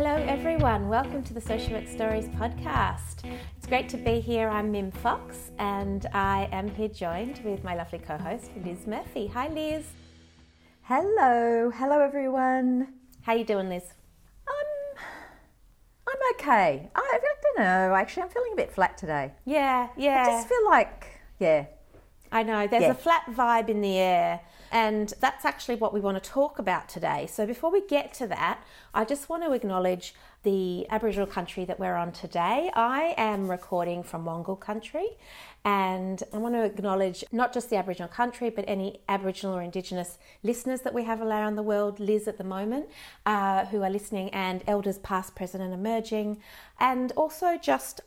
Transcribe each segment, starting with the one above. Hello everyone, welcome to the Social Work Stories podcast. It's great to be here. I'm Mim Fox and I am here joined with my lovely co-host Lis Murphy. Hi Lis. Hello everyone. How you doing, Lis? I'm okay. I don't know, actually I'm feeling a bit flat today. Yeah. I just feel like, I know, there's a flat vibe in the air, and that's actually what we want to talk about today. So before we get to that, I just want to acknowledge the Aboriginal country that we're on today. I am recording from Mongol country, and I want to acknowledge not just the Aboriginal country, but any Aboriginal or Indigenous listeners that we have around the world, Liz at the moment, who are listening, and elders past, present and emerging. And also just,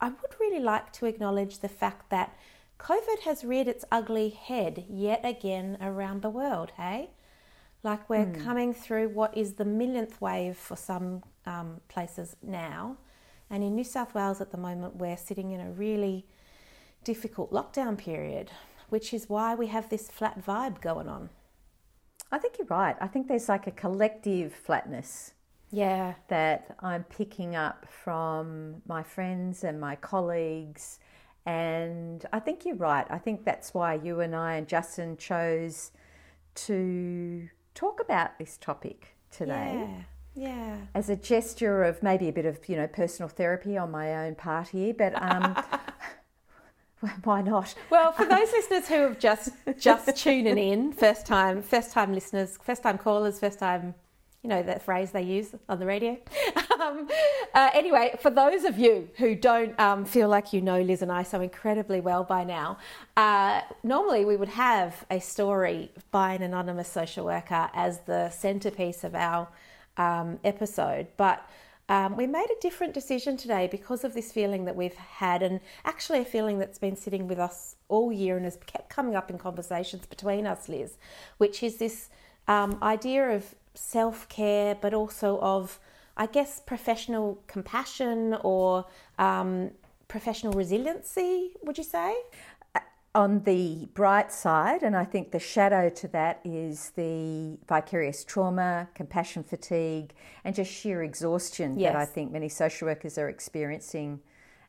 I would really like to acknowledge the fact that COVID has reared its ugly head yet again around the world, hey? Like we're coming through what is the millionth wave for some places now. And in New South Wales at the moment, we're sitting in a really difficult lockdown period, which is why we have this flat vibe going on. I think you're right. I think there's like a collective flatness that I'm picking up from my friends and my colleagues. And I think you're right. I think that's why you and I and Justin chose to talk about this topic today. Yeah. As a gesture of maybe a bit of, you know, personal therapy on my own part here, but why not? Well, for those listeners who have just tuning in, first time listeners, first time callers, first time, you know, that phrase they use on the radio. Anyway, for those of you who don't feel like you know Liz and I so incredibly well by now, normally we would have a story by an anonymous social worker as the centrepiece of our episode, but we made a different decision today because of this feeling that we've had, and actually a feeling that's been sitting with us all year and has kept coming up in conversations between us, Liz, which is this idea of self-care, but also of, I guess, professional compassion or professional resiliency, would you say? On the bright side, and I think the shadow to that is the vicarious trauma, compassion fatigue, and just sheer exhaustion that I think many social workers are experiencing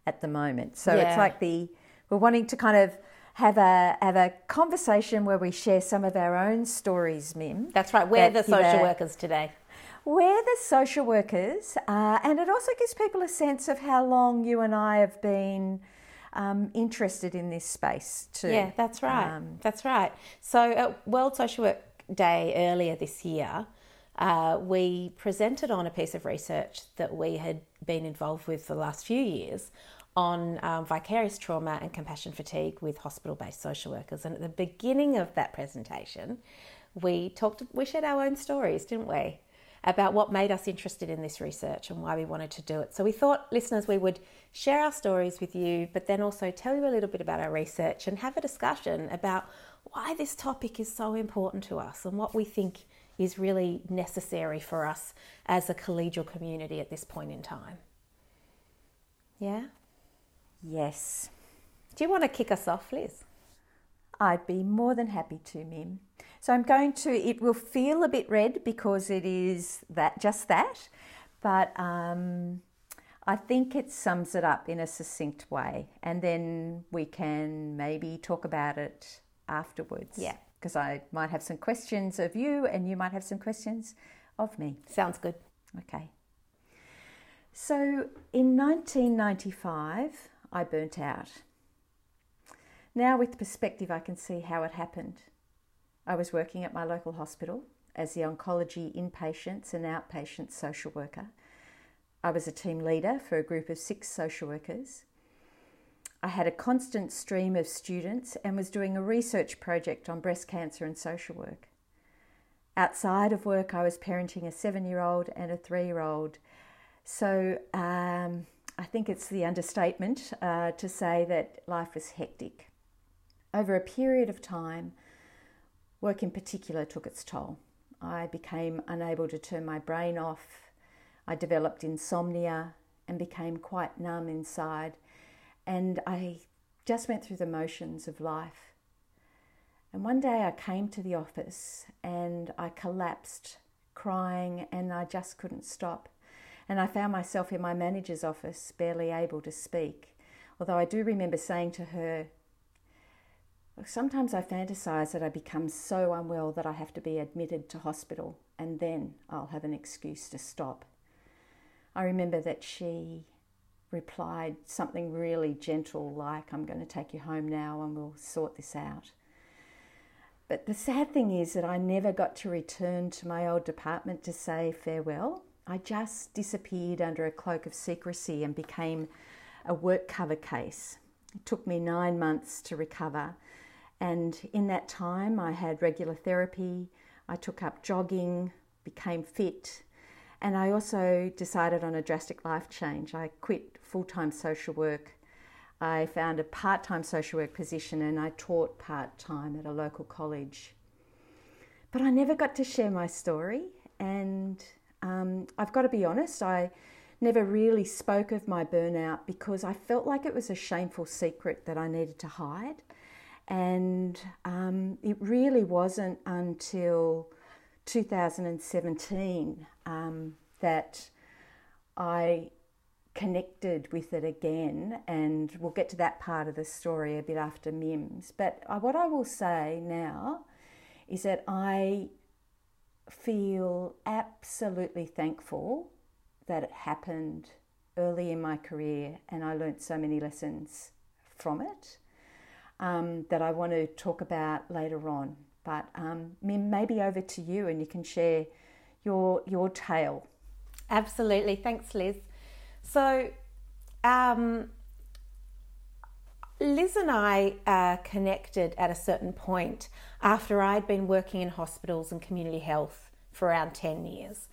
at the moment. So it's like we're wanting to kind of have a conversation where we share some of our own stories, Mim. That's right. We're the social workers today. We're the social workers, and it also gives people a sense of how long you and I have been interested in this space too. Yeah, that's right. So at World Social Work Day earlier this year, we presented on a piece of research that we had been involved with for the last few years on vicarious trauma and compassion fatigue with hospital-based social workers. And at the beginning of that presentation, we shared our own stories, didn't we, about what made us interested in this research and why we wanted to do it. So we thought, listeners, we would share our stories with you, but then also tell you a little bit about our research and have a discussion about why this topic is so important to us and what we think is really necessary for us as a collegial community at this point in time. Yeah? Yes. Do you want to kick us off, Liz? I'd be more than happy to, Mim. So it will feel a bit red because it is that, but I think it sums it up in a succinct way, and then we can maybe talk about it afterwards. Yeah. Because I might have some questions of you and you might have some questions of me. Sounds good. Okay. So in 1995, I burnt out. Now, with perspective, I can see how it happened. I was working at my local hospital as the oncology inpatients and outpatient social worker. I was a team leader for a group of 6 social workers. I had a constant stream of students and was doing a research project on breast cancer and social work. Outside of work, I was parenting a 7-year-old and a 3-year-old. So I think it's the understatement to say that life was hectic. Over a period of time, work in particular took its toll. I became unable to turn my brain off. I developed insomnia and became quite numb inside. And I just went through the motions of life. And one day I came to the office and I collapsed, crying, and I just couldn't stop. and I found myself in my manager's office, barely able to speak. Although I do remember saying to her, sometimes I fantasize that I become so unwell that I have to be admitted to hospital, and then I'll have an excuse to stop. I remember that she replied something really gentle like, I'm going to take you home now and we'll sort this out. But the sad thing is that I never got to return to my old department to say farewell. I just disappeared under a cloak of secrecy and became a work cover case. It took me 9 months to recover, and in that time I had regular therapy, I took up jogging, became fit, and I also decided on a drastic life change. I quit full-time social work. I found a part-time social work position and I taught part-time at a local college. But I never got to share my story, and I've got to be honest, I never really spoke of my burnout because I felt like it was a shameful secret that I needed to hide. And it really wasn't until 2017 that I connected with it again, and we'll get to that part of the story a bit after Mim's. But what I will say now is that I feel absolutely thankful that it happened early in my career, and I learnt so many lessons from it that I want to talk about later on. But Mim, maybe over to you, and you can share your tale. Absolutely, thanks, Lis. So, Lis and I connected at a certain point after I'd been working in hospitals and community health for around 10 years.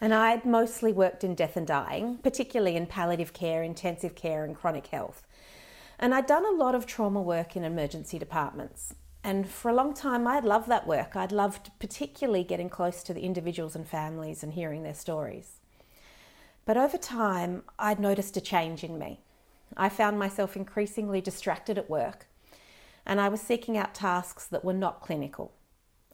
And I'd mostly worked in death and dying, particularly in palliative care, intensive care and chronic health. And I'd done a lot of trauma work in emergency departments. And for a long time, I'd loved that work. I'd loved particularly getting close to the individuals and families and hearing their stories. But over time, I'd noticed a change in me. I found myself increasingly distracted at work, and I was seeking out tasks that were not clinical.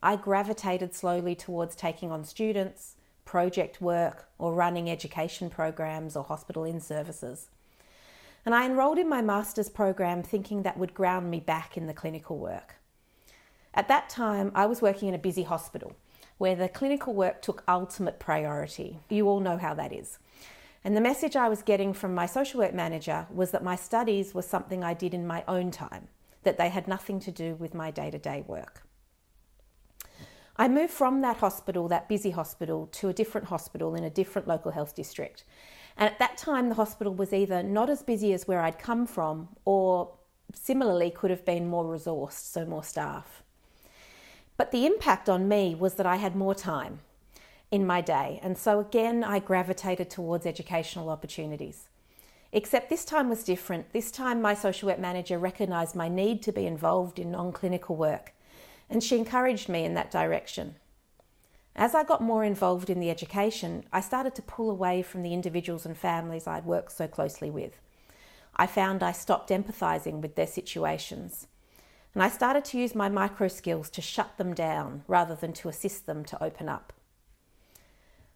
I gravitated slowly towards taking on students, project work, or running education programs or hospital in-services. And I enrolled in my master's program thinking that would ground me back in the clinical work. At that time, I was working in a busy hospital where the clinical work took ultimate priority. You all know how that is. And the message I was getting from my social work manager was that my studies were something I did in my own time, that they had nothing to do with my day-to-day work. I moved from that hospital, that busy hospital, to a different hospital in a different local health district. And at that time, the hospital was either not as busy as where I'd come from, or similarly could have been more resourced, so more staff. But the impact on me was that I had more time in my day. And so again, I gravitated towards educational opportunities. Except this time was different. This time, my social work manager recognised my need to be involved in non-clinical work, and she encouraged me in that direction. As I got more involved in the education, I started to pull away from the individuals and families I'd worked so closely with. I found I stopped empathising with their situations, and I started to use my micro skills to shut them down rather than to assist them to open up.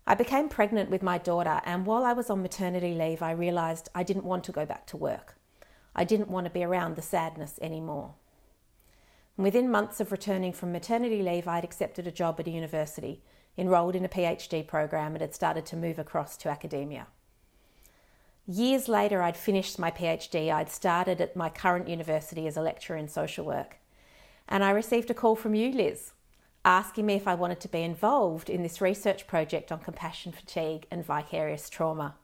I became pregnant with my daughter, and while I was on maternity leave, I realised I didn't want to go back to work. I didn't want to be around the sadness anymore. Within months of returning from maternity leave, I'd accepted a job at a university, enrolled in a PhD program, and had started to move across to academia. Years later, I'd finished my PhD. I'd started at my current university as a lecturer in social work. And I received a call from you, Lis, asking me if I wanted to be involved in this research project on compassion fatigue and vicarious trauma.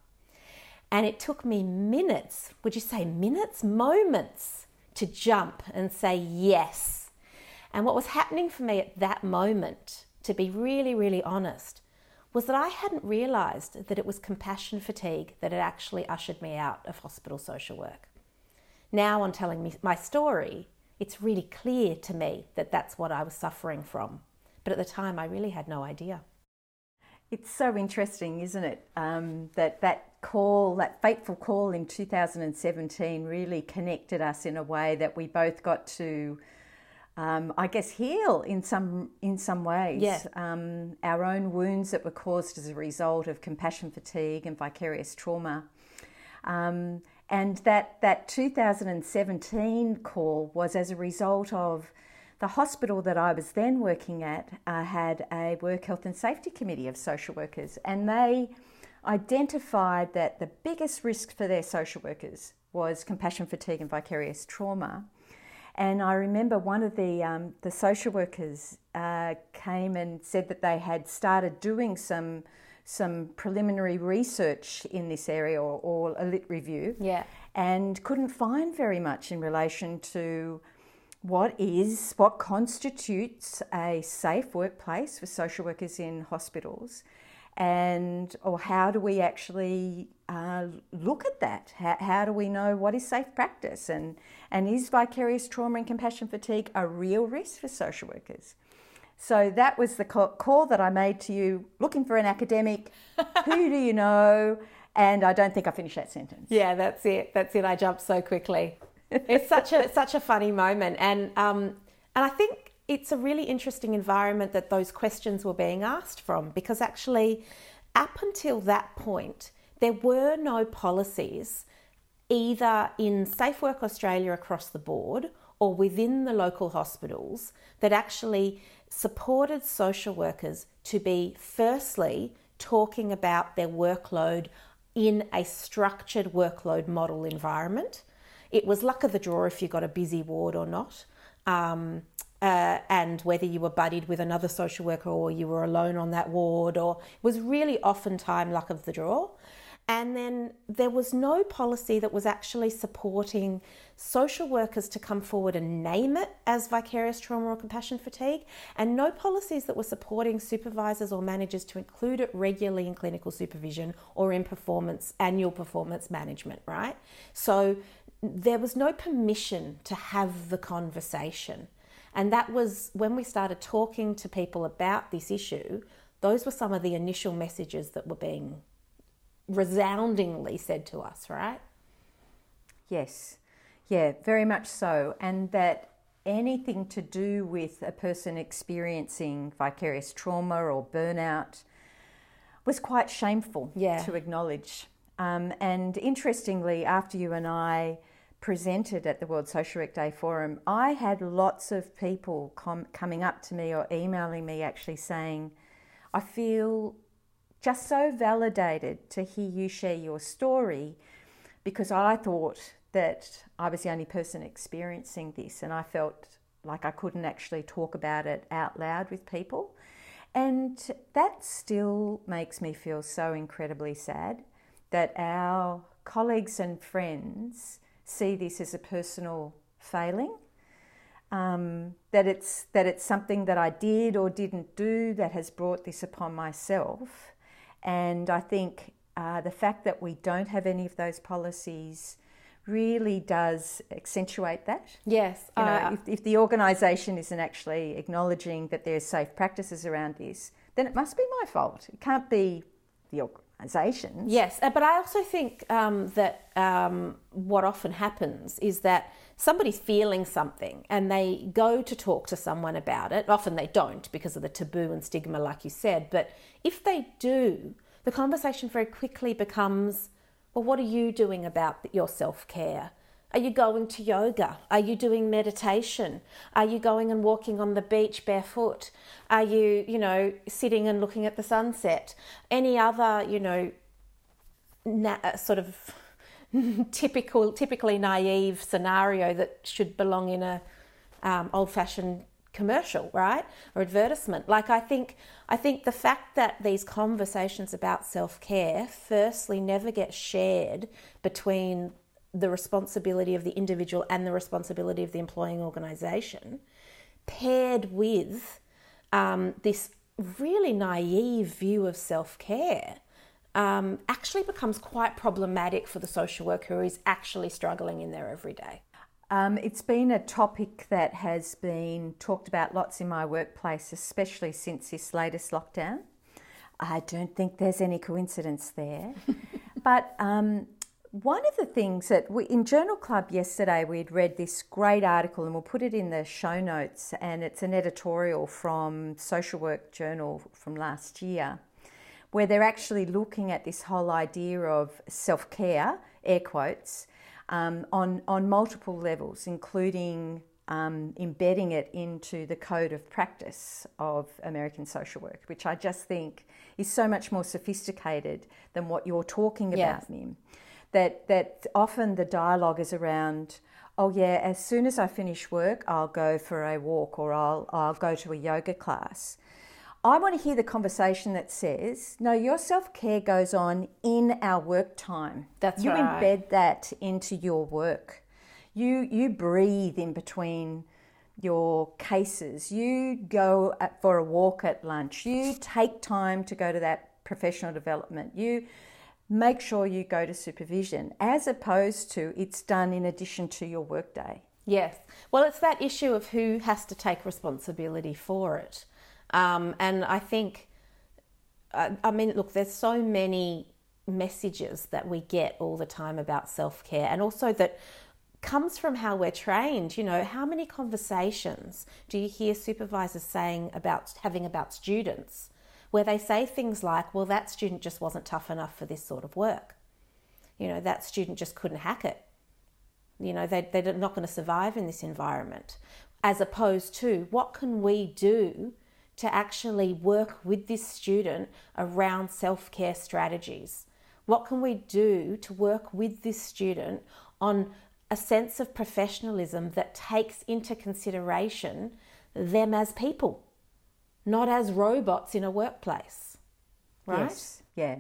And it took me minutes, would you say minutes? Moments, to jump and say yes. And what was happening for me at that moment, to be really, really honest, was that I hadn't realised that it was compassion fatigue that had actually ushered me out of hospital social work. Now, on telling my story, it's really clear to me that that's what I was suffering from. But at the time, I really had no idea. It's so interesting, isn't it, that call, that fateful call in 2017 really connected us in a way that we both got to I guess, heal in some ways. Yeah. Our own wounds that were caused as a result of compassion fatigue and vicarious trauma. And that 2017 call was as a result of the hospital that I was then working at had a Work Health and Safety Committee of social workers, and they identified that the biggest risk for their social workers was compassion fatigue and vicarious trauma. And I remember one of the social workers came and said that they had started doing some preliminary research in this area, or a lit review, yeah, and couldn't find very much in relation to what constitutes a safe workplace for social workers in hospitals, and or how do we actually look at that? How do we know what is safe practice, and is vicarious trauma and compassion fatigue a real risk for social workers? So that was the call that I made to you, looking for an academic. Who do you know? And I don't think I finished that sentence. Yeah, that's it. That's it. I jumped so quickly. It's such a funny moment, and I think it's a really interesting environment that those questions were being asked from, because actually, up until that point, there were no policies either in Safe Work Australia across the board or within the local hospitals that actually supported social workers to be firstly talking about their workload in a structured workload model environment. It was luck of the draw if you got a busy ward or not, and whether you were buddied with another social worker or you were alone on that ward, or it was really oftentimes luck of the draw. And then there was no policy that was actually supporting social workers to come forward and name it as vicarious trauma or compassion fatigue, and no policies that were supporting supervisors or managers to include it regularly in clinical supervision or in annual performance management, right? So there was no permission to have the conversation. And that was when we started talking to people about this issue, those were some of the initial messages that were being resoundingly said to us, right? Yes, yeah, very much so. And that anything to do with a person experiencing vicarious trauma or burnout was quite shameful to acknowledge. And interestingly, after you and I presented at the World Social Work Day Forum, I had lots of people coming up to me or emailing me actually saying, I feel just so validated to hear you share your story, because I thought that I was the only person experiencing this, and I felt like I couldn't actually talk about it out loud with people. And that still makes me feel so incredibly sad that our colleagues and friends see this as a personal failing, that it's something that I did or didn't do that has brought this upon myself. And I think the fact that we don't have any of those policies really does accentuate that. Yes. If the organisation isn't actually acknowledging that there's safe practices around this, then it must be my fault. It can't be the organisation. Yes, but I also think that what often happens is that somebody's feeling something and they go to talk to someone about it. Often they don't because of the taboo and stigma, like you said. But if they do, the conversation very quickly becomes, well, what are you doing about your self-care? Are you going to yoga? Are you doing meditation? Are you going and walking on the beach barefoot? Are you, sitting and looking at the sunset? Any other, sort of typically naive scenario that should belong in a old-fashioned commercial, right, or advertisement. Like I think the fact that these conversations about self-care firstly never get shared between the responsibility of the individual and the responsibility of the employing organisation, paired with this really naive view of self-care, actually becomes quite problematic for the social worker who is actually struggling in their everyday. It's been a topic that has been talked about lots in my workplace, especially since this latest lockdown. I don't think there's any coincidence there. But One of the things that we, in Journal Club yesterday, we'd read this great article, and we'll put it in the show notes, and it's an editorial from Social Work Journal from last year, where they're actually looking at this whole idea of self-care, air quotes, on multiple levels, including embedding it into the code of practice of American social work, which I just think is so much more sophisticated than what you're talking about, Mim. That often the dialogue is around, oh yeah, as soon as I finish work, I'll go for a walk, or I'll go to a yoga class. I want to hear the conversation that says, no, your self-care goes on in our work time. That's right. You embed that into your work. You breathe in between your cases. You go for a walk at lunch. You take time to go to that professional development. You make sure you go to supervision, as opposed to it's done in addition to your workday. Yes. Well, it's that issue of who has to take responsibility for it. And I think, I mean, look, there's so many messages that we get all the time about self-care, and also that comes from how we're trained. You know, how many conversations do you hear supervisors saying about students, where they say things like, well, that student just wasn't tough enough for this sort of work. You know, that student just couldn't hack it. You know, they're not going to survive in this environment. As opposed to, what can we do to actually work with this student around self-care strategies? What can we do to work with this student on a sense of professionalism that takes into consideration them as people, not as robots in a workplace, right? Yes, yeah.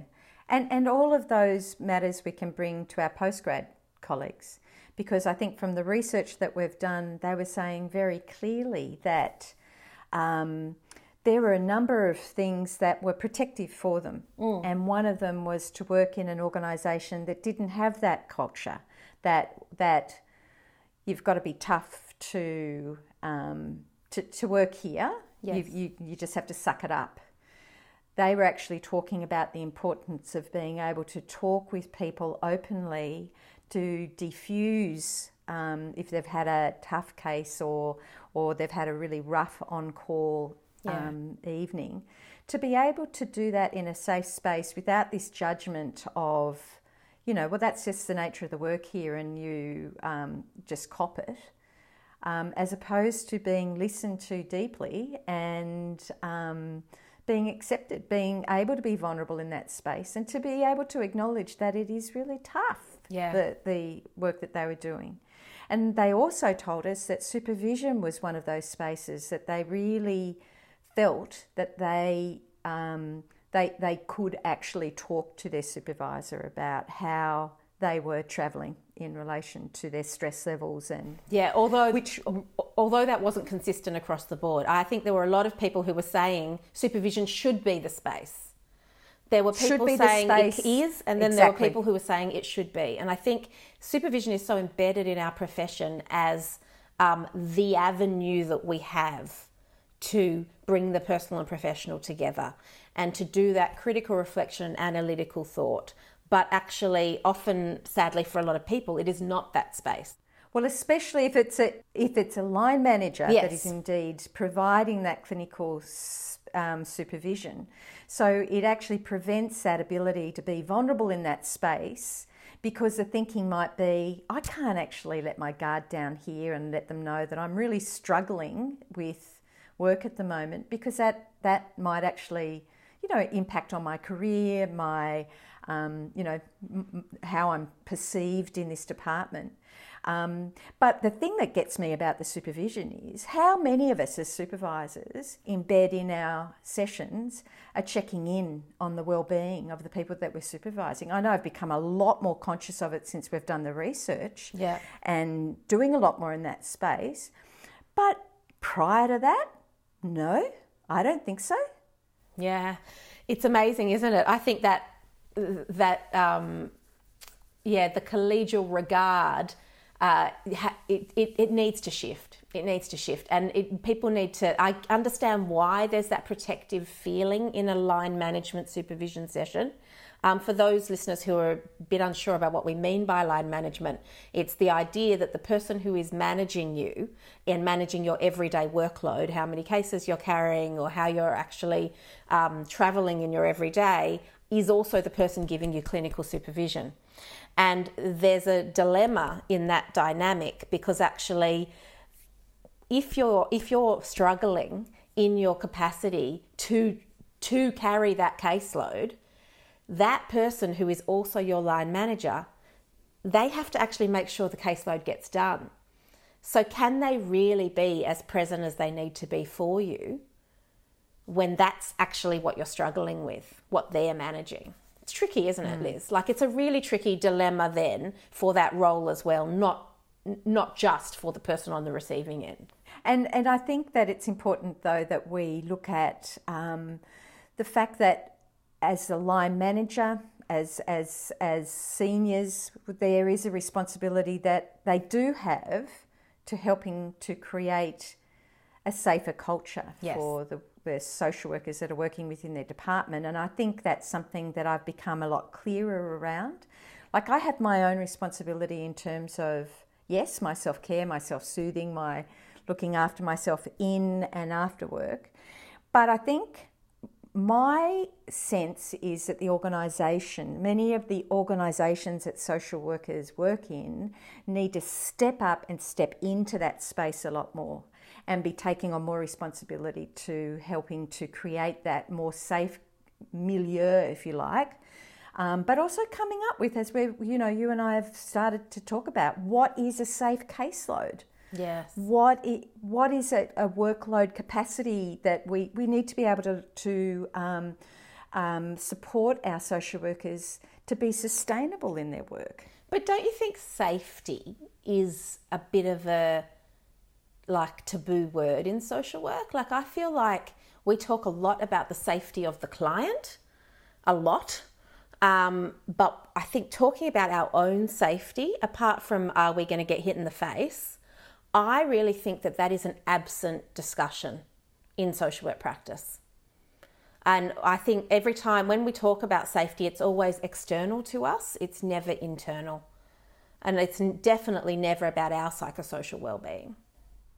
And all of those matters we can bring to our postgrad colleagues, because I think from the research that we've done, they were saying very clearly that there were a number of things that were protective for them. Mm. And one of them was to work in an organisation that didn't have that culture, that you've got to be tough to work here. Yes. You just have to suck it up. They were actually talking about the importance of being able to talk with people openly, to diffuse if they've had a tough case or they've had a really rough on-call evening, to be able to do that in a safe space without this judgment of, you know, well, that's just the nature of the work here and you just cop it. As opposed to being listened to deeply and being accepted, being able to be vulnerable in that space, and to be able to acknowledge that it is really tough, the work that they were doing. And they also told us that supervision was one of those spaces that they really felt that they could actually talk to their supervisor about how they were travelling in relation to their stress levels, and although that wasn't consistent across the board. I think there were a lot of people who were saying supervision should be the space. There were people saying it is, and then there were people who were saying it should be. And I think supervision is so embedded in our profession as the avenue that we have to bring the personal and professional together, and to do that critical reflection and analytical thought. But actually, often, sadly, for a lot of people, it is not that space. Well, especially if it's a line manager that is indeed providing that clinical supervision. So it actually prevents that ability to be vulnerable in that space, because the thinking might be, I can't actually let my guard down here and let them know that I'm really struggling with work at the moment, because that might actually, you know, impact on my career, my how I'm perceived in this department. But the thing that gets me about the supervision is how many of us as supervisors embed in our sessions are checking in on the well-being of the people that we're supervising. I know I've become a lot more conscious of it since we've done the research and doing a lot more in that space. But prior to that, no, I don't think so. Yeah, it's amazing, isn't it? I think that the collegial regard, it needs to shift. It needs to shift. And people need to, I understand why there's that protective feeling in a line management supervision session. For those listeners who are a bit unsure about what we mean by line management, it's the idea that the person who is managing you and managing your everyday workload, how many cases you're carrying or how you're actually traveling in your everyday, is also the person giving you clinical supervision. And there's a dilemma in that dynamic, because actually if you're struggling in your capacity to carry that caseload, that person who is also your line manager, they have to actually make sure the caseload gets done. So can they really be as present as they need to be for you when that's actually what you're struggling with, what they're managing? It's tricky, isn't it, Liz? Like, it's a really tricky dilemma then for that role as well, not just for the person on the receiving end. And I think that it's important, though, that we look at the fact that as a line manager, as seniors, there is a responsibility that they do have to helping to create a safer culture for the social workers that are working within their department. And I think that's something that I've become a lot clearer around. Like, I have my own responsibility in terms of, yes, my self-care, my self-soothing, my looking after myself in and after work. But I think my sense is that the organisation, many of the organisations that social workers work in, need to step up and step into that space a lot more and be taking on more responsibility to helping to create that more safe milieu, if you like, but also coming up with, as we, you know, you and I have started to talk about, what is a safe caseload? Yes. What is a workload capacity that we need to be able to support our social workers to be sustainable in their work? But don't you think safety is a bit of a taboo word in social work? Like, I feel like we talk a lot about the safety of the client, a lot. But I think talking about our own safety, apart from are we going to get hit in the face, I really think that is an absent discussion in social work practice. And I think every time when we talk about safety, it's always external to us. It's never internal. And it's definitely never about our psychosocial well-being.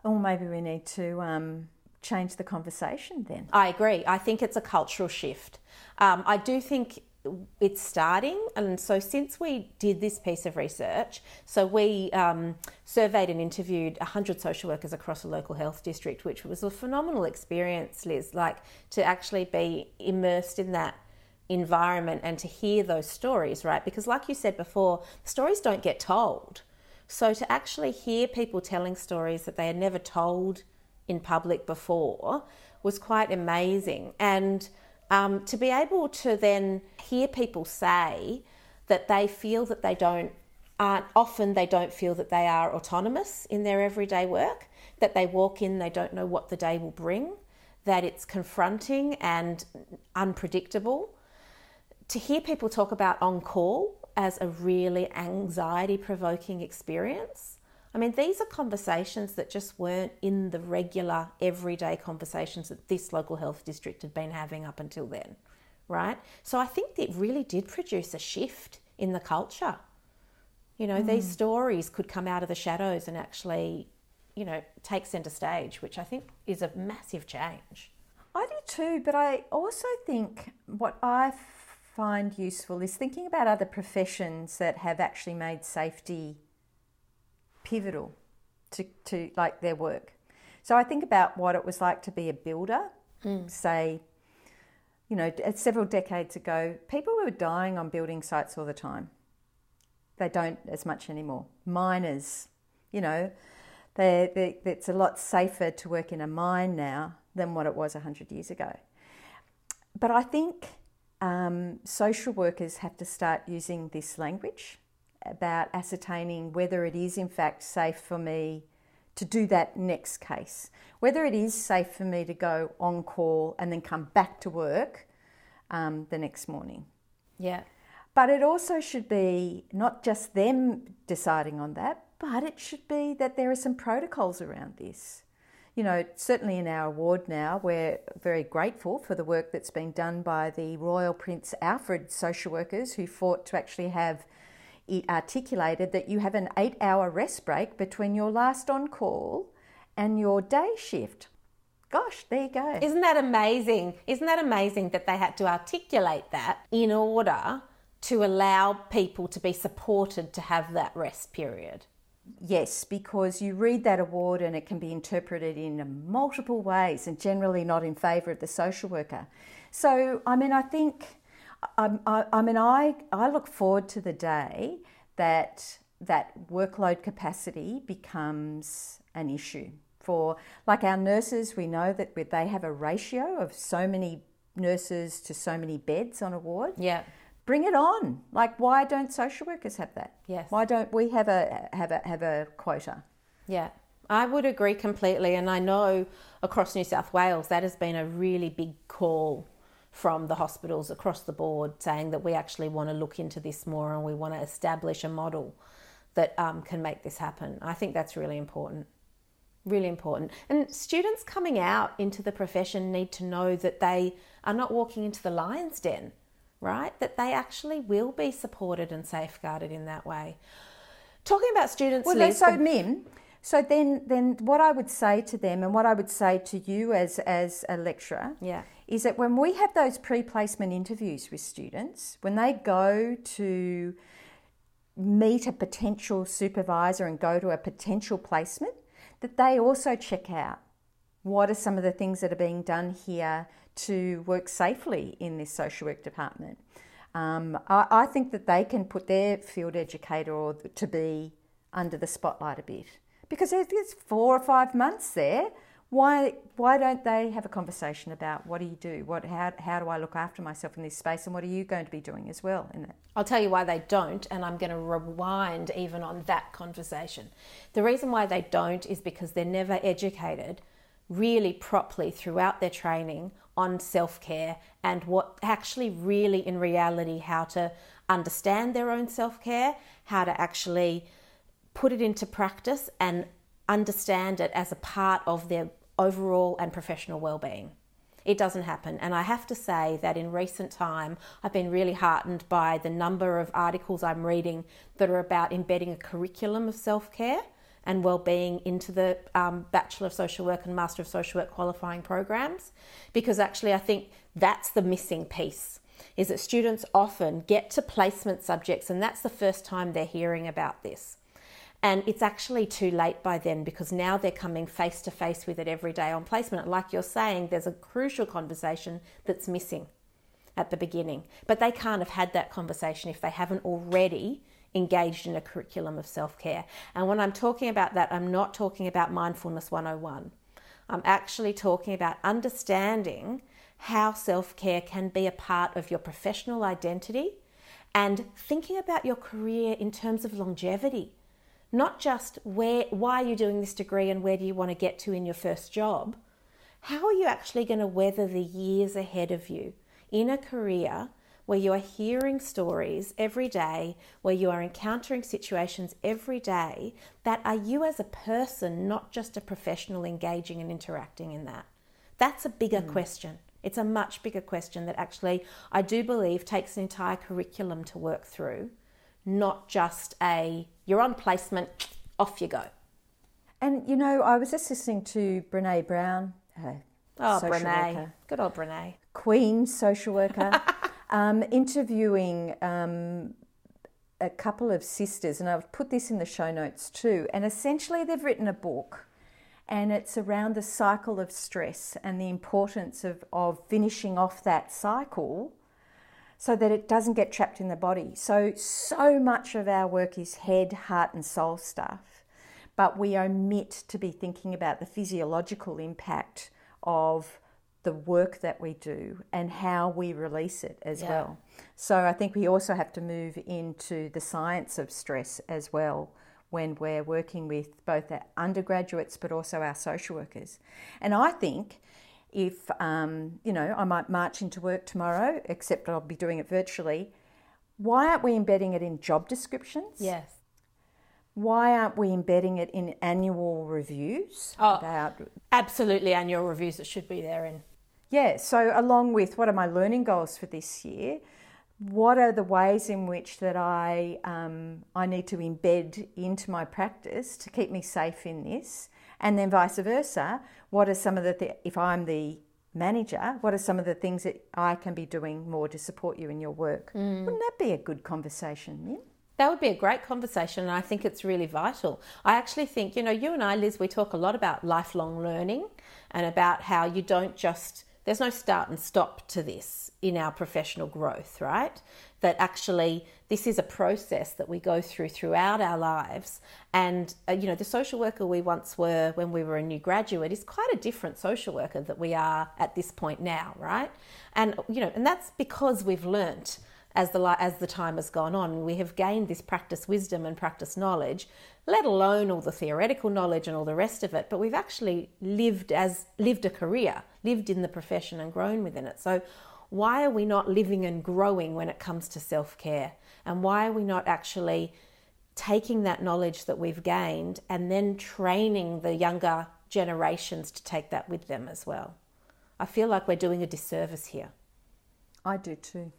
Or maybe we need to change the conversation then. I agree. I think it's a cultural shift. I do think it's starting. And so since we did this piece of research, so we surveyed and interviewed 100 social workers across a local health district, which was a phenomenal experience, Liz, to actually be immersed in that environment and to hear those stories, right? Because like you said before, stories don't get told. So to actually hear people telling stories that they had never told in public before was quite amazing. And to be able to then hear people say that they feel that they don't feel that they are autonomous in their everyday work, that they walk in, they don't know what the day will bring, that it's confronting and unpredictable. To hear people talk about on-call as a really anxiety-provoking experience. I mean, these are conversations that just weren't in the regular, everyday conversations that this local health district had been having up until then, right? So I think it really did produce a shift in the culture. You know, these stories could come out of the shadows and actually, you know, take centre stage, which I think is a massive change. I do too, but I also think what I've find useful is thinking about other professions that have actually made safety pivotal to like their work. So I think about what it was like to be a builder, say, you know, several decades ago, people were dying on building sites all the time. They don't as much anymore. Miners, you know, it's a lot safer to work in a mine now than what it was 100 years ago. But I think social workers have to start using this language about ascertaining whether it is in fact safe for me to do that next case, whether it is safe for me to go on call and then come back to work the next morning. Yeah. But it also should be not just them deciding on that, but it should be that there are some protocols around this. you know, certainly in our award now, we're very grateful for the work that's being done by the Royal Prince Alfred social workers who fought to actually have it articulated that you have an 8-hour rest break between your last on-call and your day shift. Gosh, there you go. Isn't that amazing? Isn't that amazing that they had to articulate that in order to allow people to be supported to have that rest period? Yes, because you read that award and it can be interpreted in multiple ways and generally not in favour of the social worker. So, I mean, I think, I look forward to the day that workload capacity becomes an issue. For, like our nurses, we know that they have a ratio of so many nurses to so many beds on a ward. Yeah. Bring it on. Like, why don't social workers have that? Yes. Why don't we have a quota? Yeah. I would agree completely, and I know across New South Wales that has been a really big call from the hospitals across the board saying that we actually want to look into this more and we want to establish a model that can make this happen. I think that's really important. Really important. And students coming out into the profession need to know that they are not walking into the lion's den, right? That they actually will be supported and safeguarded in that way. Talking about students... Well, Liz, so Mim, so then what I would say to them and what I would say to you as a lecturer, yeah, is that when we have those pre-placement interviews with students, when they go to meet a potential supervisor and go to a potential placement, that they also check out what are some of the things that are being done here to work safely in this social work department. I think that they can put their field educator or to be under the spotlight a bit, because there's 4 or 5 months there. Why don't they have a conversation about what do you do? How do I look after myself in this space, and what are you going to be doing as well in that? I'll tell you why they don't, and I'm going to rewind even on that conversation. The reason why they don't is because they're never educated really properly throughout their training on self-care and what actually really in reality how to understand their own self-care, how to actually put it into practice and understand it as a part of their overall and professional well-being. It doesn't happen, and I have to say that in recent time I've been really heartened by the number of articles I'm reading that are about embedding a curriculum of self-care and well-being into the Bachelor of Social Work and Master of Social Work qualifying programs, because actually I think that's the missing piece, is that students often get to placement subjects and that's the first time they're hearing about this. And it's actually too late by then, because now they're coming face to face with it every day on placement. Like you're saying, there's a crucial conversation that's missing at the beginning. But they can't have had that conversation if they haven't already engaged in a curriculum of self-care. And when I'm talking about that, I'm not talking about mindfulness 101. I'm actually talking about understanding how self-care can be a part of your professional identity and thinking about your career in terms of longevity. Not just why are you doing this degree and where do you want to get to in your first job? How are you actually going to weather the years ahead of you in a career where you are hearing stories every day, where you are encountering situations every day that are you as a person, not just a professional, engaging and interacting in that? That's a bigger question. It's a much bigger question that actually I do believe takes an entire curriculum to work through, not just you're on placement, off you go. And, you know, I was just listening to Brené Brown, worker. Good old Brené. Queen social worker, interviewing a couple of sisters, and I've put this in the show notes too, and essentially they've written a book and it's around the cycle of stress and the importance of finishing off that cycle so that it doesn't get trapped in the body. So much of our work is head, heart and soul stuff, but we omit to be thinking about the physiological impact of the work that we do and how we release it as well. So I think we also have to move into the science of stress as well when we're working with both our undergraduates but also our social workers. And I think if, you know, I might march into work tomorrow, except I'll be doing it virtually. Why aren't we embedding it in job descriptions? Yes. Why aren't we embedding it in annual reviews? Absolutely, annual reviews, it should be there in. Yeah, so along with what are my learning goals for this year? What are the ways in which that I need to embed into my practice to keep me safe in this? And then vice versa, what are some of the if I'm the manager, what are some of the things that I can be doing more to support you in your work? Mm. Wouldn't that be a good conversation, Mim? That would be a great conversation, and I think it's really vital. I actually think, you know, you and I, Liz, we talk a lot about lifelong learning and about how you don't just, there's no start and stop to this in our professional growth, right? That actually this is a process that we go through throughout our lives. And, you know, the social worker we once were when we were a new graduate is quite a different social worker that we are at this point now, right? And, you know, and that's because we've learnt as the time has gone on, we have gained this practice wisdom and practice knowledge, let alone all the theoretical knowledge and all the rest of it, but we've actually lived a career, lived in the profession and grown within it. So why are we not living and growing when it comes to self-care? And why are we not actually taking that knowledge that we've gained and then training the younger generations to take that with them as well? I feel like we're doing a disservice here. I do too,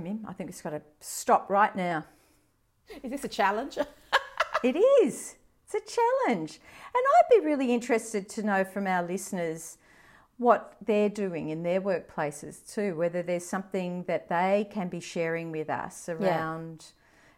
Mim. I think it's got to stop right now. Is this a challenge? It is. It's a challenge. And I'd be really interested to know from our listeners what they're doing in their workplaces too, whether there's something that they can be sharing with us around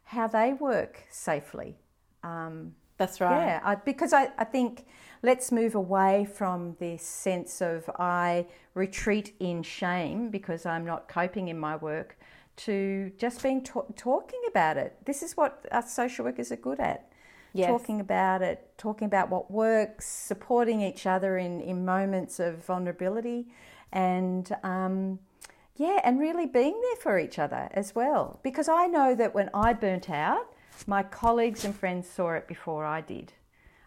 how they work safely. That's right. Yeah, because I think let's move away from this sense of I retreat in shame because I'm not coping in my work to just being talking about it. This is what us social workers are good at. Yes. Talking about it, talking about what works, supporting each other in moments of vulnerability and, and really being there for each other as well. Because I know that when I burnt out, my colleagues and friends saw it before I did.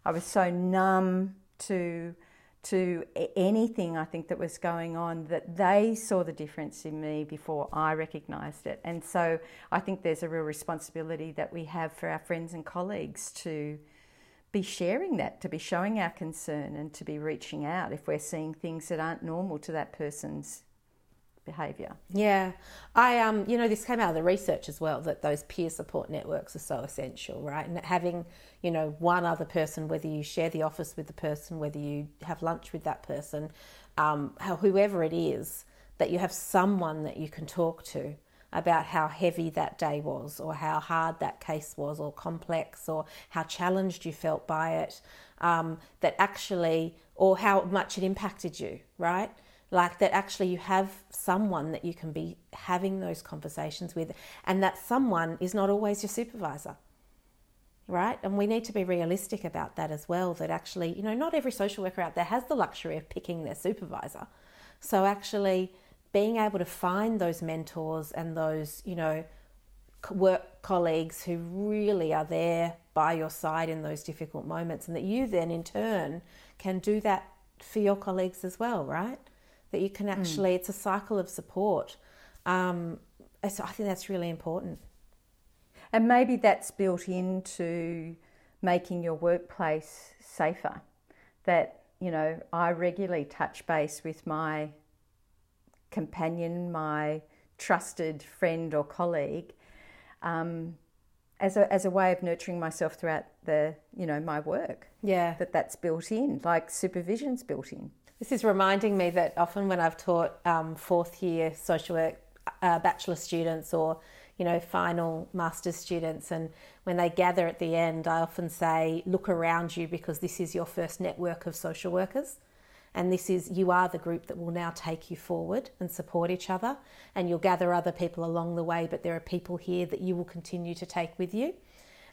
I was so numb to anything I think that was going on that they saw the difference in me before I recognised it. And so I think there's a real responsibility that we have for our friends and colleagues to be sharing that, to be showing our concern and to be reaching out if we're seeing things that aren't normal to that person's behaviour. Yeah. I this came out of the research as well, that those peer support networks are so essential, right? And having, you know, one other person, whether you share the office with the person, whether you have lunch with that person, whoever it is, that you have someone that you can talk to about how heavy that day was or how hard that case was or complex or how challenged you felt by it, or how much it impacted you, right? Like that actually you have someone that you can be having those conversations with, and that someone is not always your supervisor, right? And we need to be realistic about that as well, that actually, you know, not every social worker out there has the luxury of picking their supervisor. So actually being able to find those mentors and those, you know, work colleagues who really are there by your side in those difficult moments, and that you then in turn can do that for your colleagues as well, right? That you can actually, it's a cycle of support. So I think that's really important. And maybe that's built into making your workplace safer. That, you know, I regularly touch base with my companion, my trusted friend or colleague, as a way of nurturing myself throughout the, you know, my work. Yeah. That's built in, like supervision's built in. This is reminding me that often when I've taught fourth year social work bachelor students or, you know, final master's students, and when they gather at the end, I often say, look around you because this is your first network of social workers. And you are the group that will now take you forward and support each other. And you'll gather other people along the way, but there are people here that you will continue to take with you.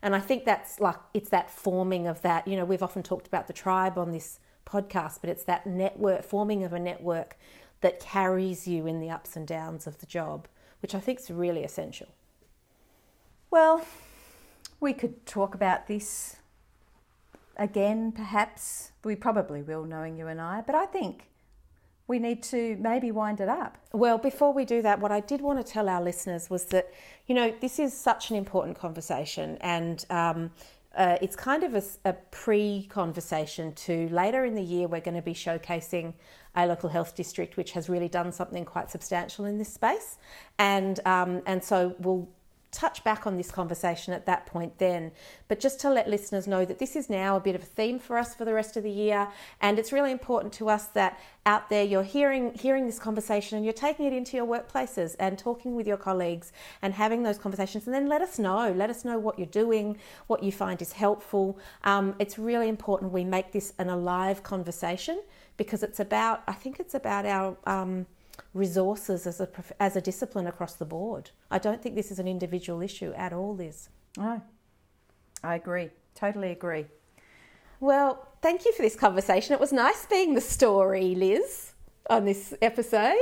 And I think that's like, it's that forming of that, you know, we've often talked about the tribe on this podcast, but it's that network, forming of a network that carries you in the ups and downs of the job, which I think is really essential. Well, we could talk about this again, perhaps. We probably will, knowing you and I, but I think we need to maybe wind it up. Well, before we do that, what I did want to tell our listeners was that, you know, this is such an important conversation, and it's kind of a pre-conversation to later in the year we're going to be showcasing a local health district which has really done something quite substantial in this space, and so we'll touch back on this conversation at that point then. But just to let listeners know that this is now a bit of a theme for us for the rest of the year, and it's really important to us that out there you're hearing this conversation and you're taking it into your workplaces and talking with your colleagues and having those conversations, and then let us know what you're doing, what you find is helpful. It's really important we make this an alive conversation, because it's about our resources as a discipline across the board. I don't think this is an individual issue at all, Liz. No, I agree. Totally agree. Well, thank you for this conversation. It was nice being the story, Liz, on this episode.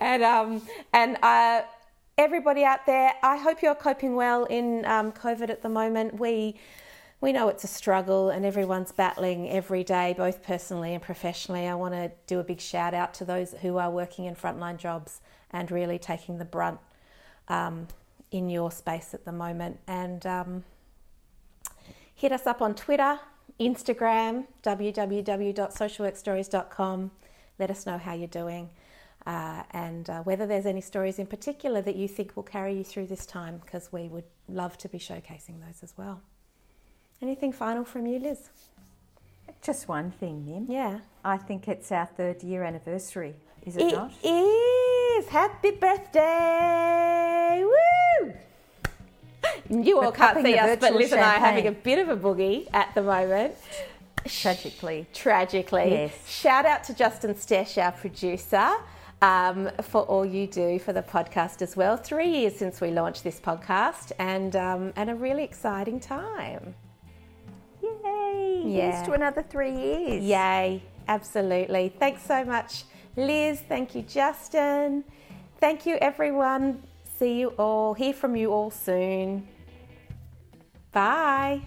and everybody out there, I hope you're coping well in COVID at the moment. We know it's a struggle and everyone's battling every day, both personally and professionally. I want to do a big shout out to those who are working in frontline jobs and really taking the brunt in your space at the moment. And hit us up on Twitter, Instagram, www.socialworkstories.com. Let us know how you're doing and whether there's any stories in particular that you think will carry you through this time, because we would love to be showcasing those as well. Anything final from you, Liz? Just one thing, Mim. Yeah. I think it's our 3rd year anniversary, is it not? It is! Happy birthday! Woo! You all can't see us, but Liz and I are having a bit of a boogie at the moment. Tragically. Yes. Shout out to Justin Stech, our producer, for all you do for the podcast as well. 3 years since we launched this podcast, and a really exciting time. Yay! Yeah. Here's to another 3 years. Yay, absolutely. Thanks so much, Liz. Thank you, Justin. Thank you, everyone. See you all. Hear from you all soon. Bye.